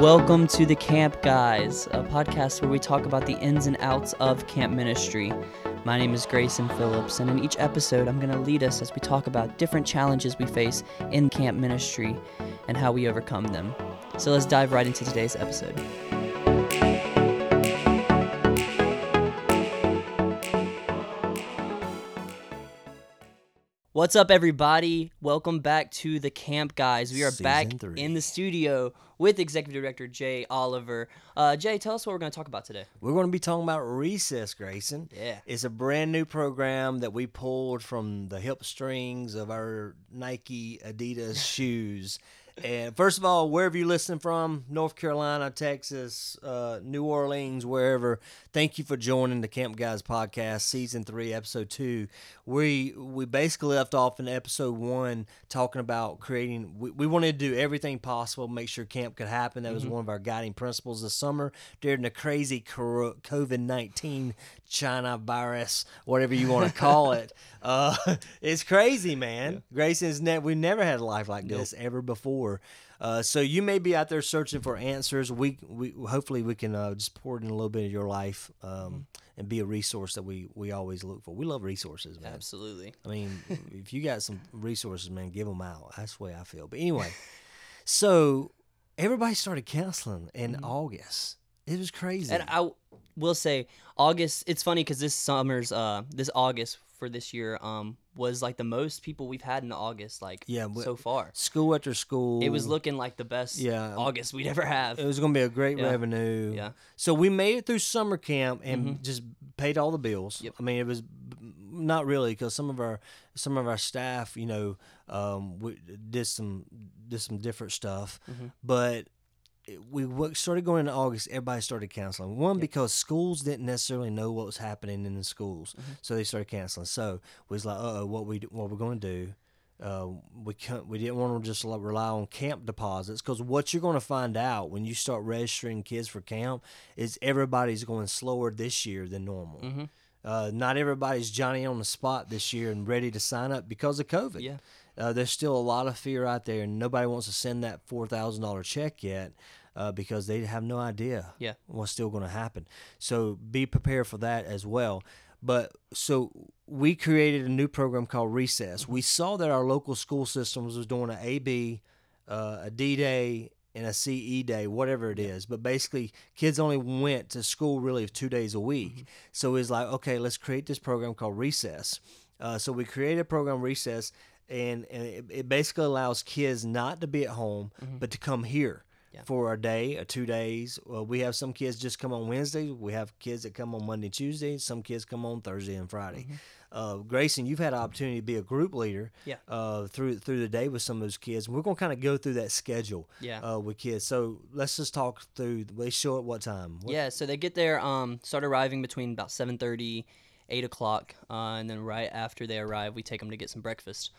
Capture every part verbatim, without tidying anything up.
Welcome to The Camp Guys, a podcast where we talk about the ins and outs of camp ministry. My name is Grayson Phillips, and in each episode, I'm going to lead us as we talk about different challenges we face in camp ministry and how we overcome them. So let's dive right into today's episode. What's up, everybody? Welcome back to The Camp Guys. We are Season back three. In the studio with Executive Director Jay Oliver. Uh, Jay, tell us what we're going to talk about today. We're going to be talking about Recess, Grayson. Yeah. It's a brand new program that we pulled from the hip strings of our Nike, Adidas shoes. And first of all, wherever you're listening from, North Carolina, Texas, uh, New Orleans, wherever, thank you for joining the Camp Guys podcast, Season three, Episode two. We we basically left off in Episode one talking about creating, we, we wanted to do everything possible, make sure camp could happen. That mm-hmm. was one of our guiding principles this summer during the crazy covid nineteen China virus, whatever you want to call it. Uh, it's crazy, man. Yeah. Grayson's ne- we've never had a life like nope. this ever before. Uh, so you may be out there searching for answers. We, we hopefully we can uh, just pour in a little bit of your life um, and be a resource that we, we always look for. We love resources, man. Absolutely. I mean, if you got some resources, man, give them out. That's the way I feel. But anyway, so everybody started counseling in mm-hmm. August. It was crazy. And I will say, August. It's funny because this summer's uh, this August for this year. Um, was like the most people we've had in August, like yeah, so far. School after school. It was looking like the best yeah, August we'd ever have. It was going to be a great yeah. revenue. Yeah. So we made it through summer camp and mm-hmm. just paid all the bills. Yep. I mean, it was not really because some of our some of our staff, you know, um, we did some did some different stuff, mm-hmm. but. We started going into August, everybody started canceling. One, yep. because schools didn't necessarily know what was happening in the schools, mm-hmm. so they started canceling. So we was like, uh-oh, what, we, what we're going to do, uh, we can't, we didn't want to just rely on camp deposits because what you're going to find out when you start registering kids for camp is everybody's going slower this year than normal. Mm-hmm. Uh, not everybody's Johnny on the spot this year and ready to sign up because of COVID. Yeah. Uh, there's still a lot of fear out there, and nobody wants to send that four thousand dollars check yet uh, because they have no idea yeah. what's still going to happen. So be prepared for that as well. But so we created a new program called Recess. Mm-hmm. We saw that our local school systems was doing an A B, uh, a D-Day, and a C E day, whatever it is. But basically, kids only went to school really two days a week. Mm-hmm. So it's like, okay, let's create this program called Recess. Uh, so we created a program, Recess, and, and it, it basically allows kids not to be at home, mm-hmm. but to come here yeah. for a day or two days. Well, we have some kids just come on Wednesday. We have kids that come on Monday, Tuesday. Some kids come on Thursday and Friday. Mm-hmm. Uh, Grayson, you've had an opportunity to be a group leader yeah. uh, through through the day with some of those kids. We're going to kind of go through that schedule yeah. uh, with kids. So let's just talk through. They show at what time? What? Yeah, so they get there, um, start arriving between about seven thirty, eight o'clock, uh, and then right after they arrive, we take them to get some breakfast.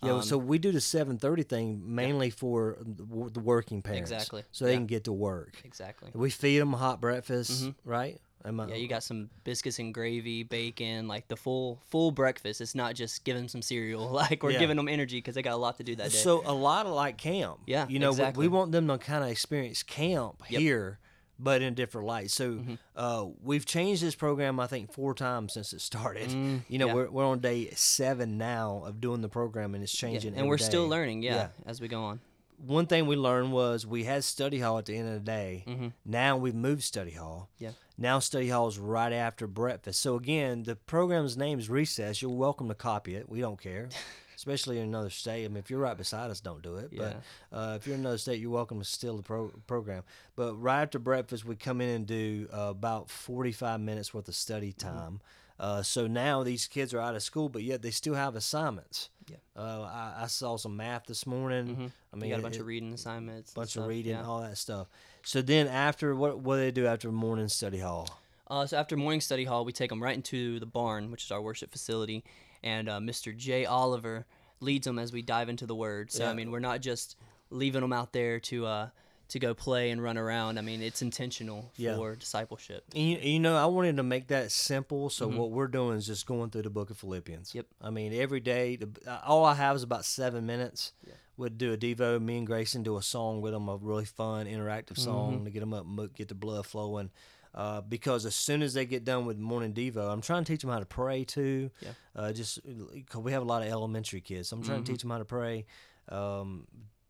Yeah, um, so we do the seven thirty thing mainly yeah. for the working parents. Exactly. So they yeah. can get to work. Exactly. We feed them a hot breakfast, mm-hmm. right? Am I, yeah, you got some biscuits and gravy, bacon, like the full full breakfast. It's not just giving them some cereal. Like we're yeah. giving them energy because they got a lot to do that day. So a lot of like camp. Yeah, you know, exactly. we, we want them to kind of experience camp yep. here, but in a different light. So mm-hmm. uh, we've changed this program, I think, four times since it started. Mm, you know, yeah. we're we're on day seven now of doing the program, and it's changing. Yeah. And we're day. still learning, yeah, yeah, as we go on. One thing we learned was we had study hall at the end of the day. Mm-hmm. Now we've moved study hall. Yeah. Now study hall is right after breakfast. So, again, the program's name is Recess. You're welcome to copy it. We don't care, especially in another state. I mean, if you're right beside us, don't do it. Yeah. But uh, if you're in another state, you're welcome to steal the pro- program. But right after breakfast, we come in and do uh, about forty-five minutes worth of study time. Mm-hmm. Uh, so now these kids are out of school, but yet they still have assignments. Yeah. Uh, I, I saw some math this morning. Mm-hmm. I mean, you got a bunch it, of reading assignments. Bunch of reading, yeah. all that stuff. So then after, what what do they do after morning study hall? Uh, so after morning study hall, we take them right into the barn, which is our worship facility, and uh, Mister Jay Oliver leads them as we dive into the Word. So, yeah. I mean, we're not just leaving them out there to... Uh, to go play and run around. I mean, it's intentional for yeah. discipleship. And you, you know, I wanted to make that simple, so mm-hmm. what we're doing is just going through the book of Philippians. Yep. I mean, every day, all I have is about seven minutes. Yeah. would do a Devo. Me and Grayson do a song with them, a really fun, interactive song mm-hmm. to get them up and get the blood flowing. Uh, because as soon as they get done with morning Devo, I'm trying to teach them how to pray too. Yeah. Uh, just because we have a lot of elementary kids, so I'm trying mm-hmm. to teach them how to pray. Um,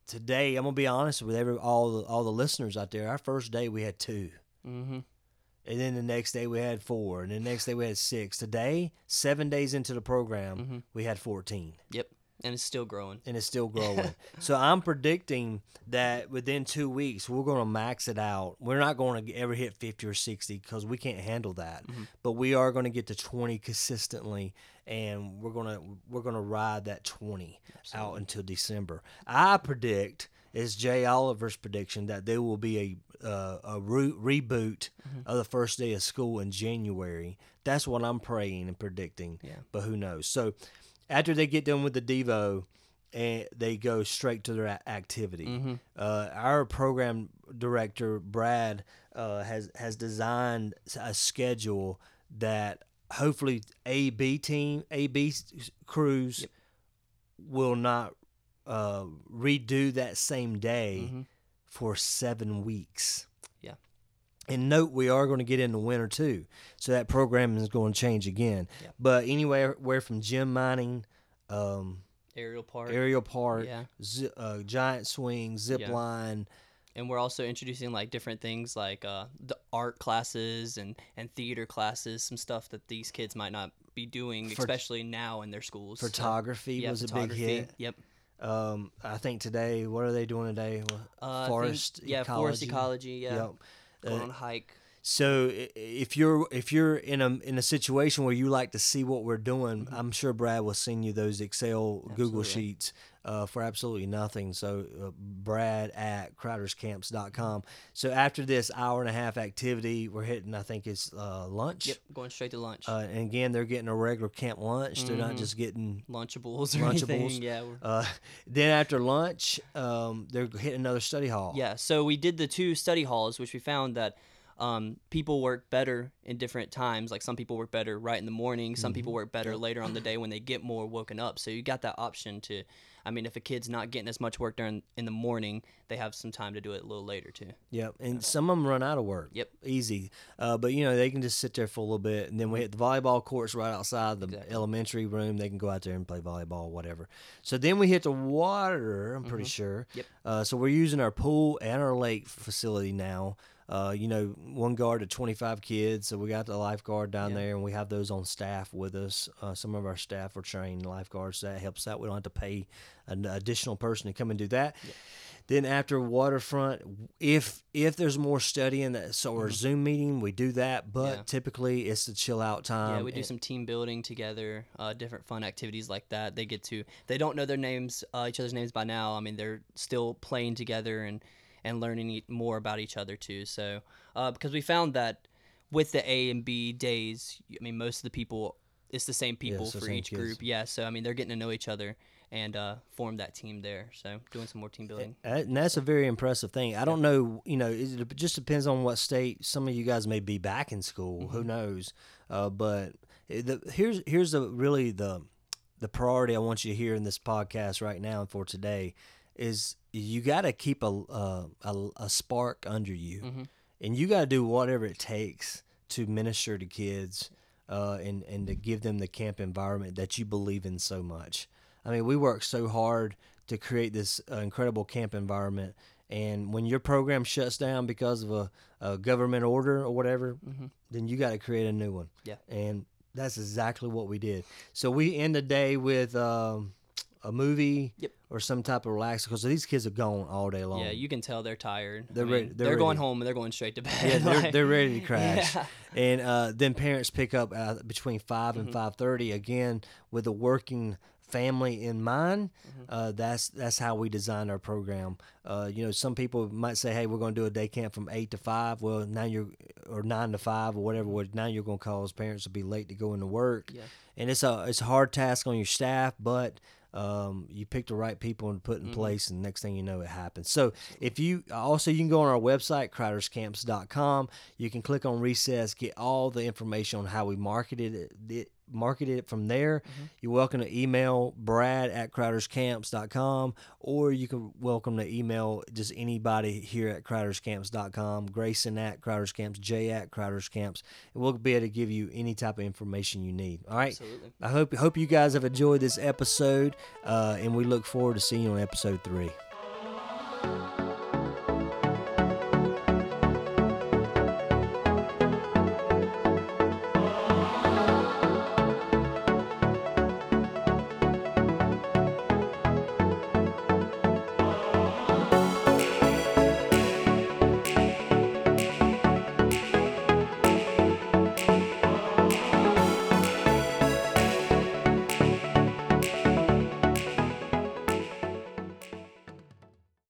today, I'm gonna be honest with every all the, all the listeners out there. Our first day we had two, mm-hmm. and then the next day we had four, and the next day we had six. Today, seven days into the program, mm-hmm. we had fourteen. Yep. And it's still growing. And it's still growing. So I'm predicting that within two weeks, we're going to max it out. We're not going to ever hit fifty or sixty because we can't handle that. Mm-hmm. But we are going to get to twenty consistently, and we're going to we're going to ride that twenty Absolutely. Out until December. I predict, it's Jay Oliver's prediction, that there will be a, uh, a re- reboot mm-hmm. of the first day of school in January. That's what I'm praying and predicting. Yeah. But who knows? So... after they get done with the Devo, and they go straight to their activity. Mm-hmm. Uh, our program director, Brad, uh, has, has designed a schedule that hopefully A B team, A B crews yep. will not uh, redo that same day mm-hmm. for seven weeks. And note, we are going to get into winter, too. So that programming is going to change again. Yeah. But anywhere where from gym mining, um, aerial park, aerial park, yeah. zi- uh, giant swing, zip yeah. line. And we're also introducing, like, different things like uh, the art classes and, and theater classes, some stuff that these kids might not be doing, For, especially now in their schools. Photography so, yeah, was photography, a big hit. Yep. Um, I think today, what are they doing today? Uh, forest think, yeah, ecology. Yeah, forest ecology, yeah. Yep. Go on a hike. Uh, so if you're if you're in a in a situation where you like to see what we're doing, mm-hmm. I'm sure Brad will send you those Excel absolutely. Google sheets uh, for absolutely nothing. So uh, Brad at Crowders Camps dot com. So after this hour and a half activity, we're hitting I think it's uh, lunch. Yep, going straight to lunch. Uh, and again, they're getting a regular camp lunch. Mm-hmm. They're not just getting lunchables or lunchables. Anything. Yeah. Uh, then after lunch, um, they're hitting another study hall. Yeah. So we did the two study halls, which we found that. Um, people work better in different times. Like some people work better right in the morning. Some mm-hmm. people work better later on the day when they get more woken up. So you got that option to, I mean, if a kid's not getting as much work during in the morning, they have some time to do it a little later too. Yep. And yeah. some of them run out of work. Yep. Easy. Uh, but you know, they can just sit there for a little bit, and then we hit the volleyball courts right outside the exactly. elementary room. They can go out there and play volleyball, whatever. So then we hit the water, I'm pretty mm-hmm. sure. Yep. Uh, so we're using our pool and our lake facility now. Uh, you know, one guard to twenty-five kids, so we got the lifeguard down yeah. there, and we have those on staff with us. Uh, some of our staff are trained lifeguards, so that helps out. We don't have to pay an additional person to come and do that. Yeah. Then after waterfront, if if there's more studying that, so mm-hmm. or Zoom meeting, we do that. But yeah. typically, it's the chill out time. Yeah, we do and, some team building together, uh, different fun activities like that. They get to they don't know their names, uh, each other's names by now. I mean, they're still playing together and. and learning more about each other too. So, uh, because we found that with the A and B days, I mean, most of the people, it's the same people yeah, for each kids. Group. Yeah. So, I mean, they're getting to know each other and uh, form that team there. So doing some more team building. And that's a very impressive thing. I don't yeah. know, you know, it just depends on what state. Some of you guys may be back in school, mm-hmm. who knows? Uh, but the, here's, here's the, really the, the priority I want you to hear in this podcast right now and for today is, you got to keep a, uh, a a spark under you, mm-hmm. and you got to do whatever it takes to minister to kids uh, and, and to give them the camp environment that you believe in so much. I mean, we work so hard to create this uh, incredible camp environment, and when your program shuts down because of a, a government order or whatever, mm-hmm. then you got to create a new one. Yeah. And that's exactly what we did. So we end the day with... Um, a movie yep. or some type of relax because these kids are gone all day long. Yeah, you can tell they're tired. They're I mean, re- They're, they're going home and they're going straight to bed. Yeah, they're, like, they're ready to crash. Yeah. And uh, then parents pick up uh, between five mm-hmm. and five thirty again with a working family in mind. Mm-hmm. Uh, that's that's how we designed our program. Uh, you know, some people might say, "Hey, we're going to do a day camp from eight to five." Well, now you're or nine to five or whatever. What now you're going to cause parents to be late to go into work. Yeah. And it's a it's a hard task on your staff, but Um, you pick the right people and put in mm-hmm. place, and next thing you know, it happens. So if you also, you can go on our website, Crowders Camps dot com. You can click on Recess, get all the information on how we marketed it, marketed it from there. Mm-hmm. You're welcome to email brad at crowders camps dot com, or you can welcome to email just anybody here at crowders camps dot com, grayson at crowders camps, jay at crowders camps, and we'll be able to give you any type of information you need. All right? Absolutely. I hope, hope you guys have enjoyed this episode, uh, and we look forward to seeing you on episode three.